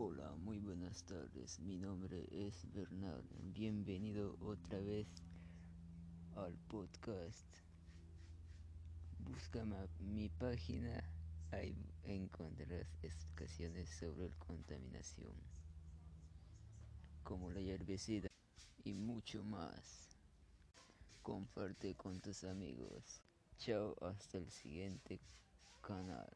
Hola, muy buenas tardes, mi nombre es Bernardo, bienvenido otra vez al podcast. Busca mi página, ahí encontrarás explicaciones sobre la contaminación, como la herbicida y mucho más. Comparte con tus amigos. Chao, hasta el siguiente canal.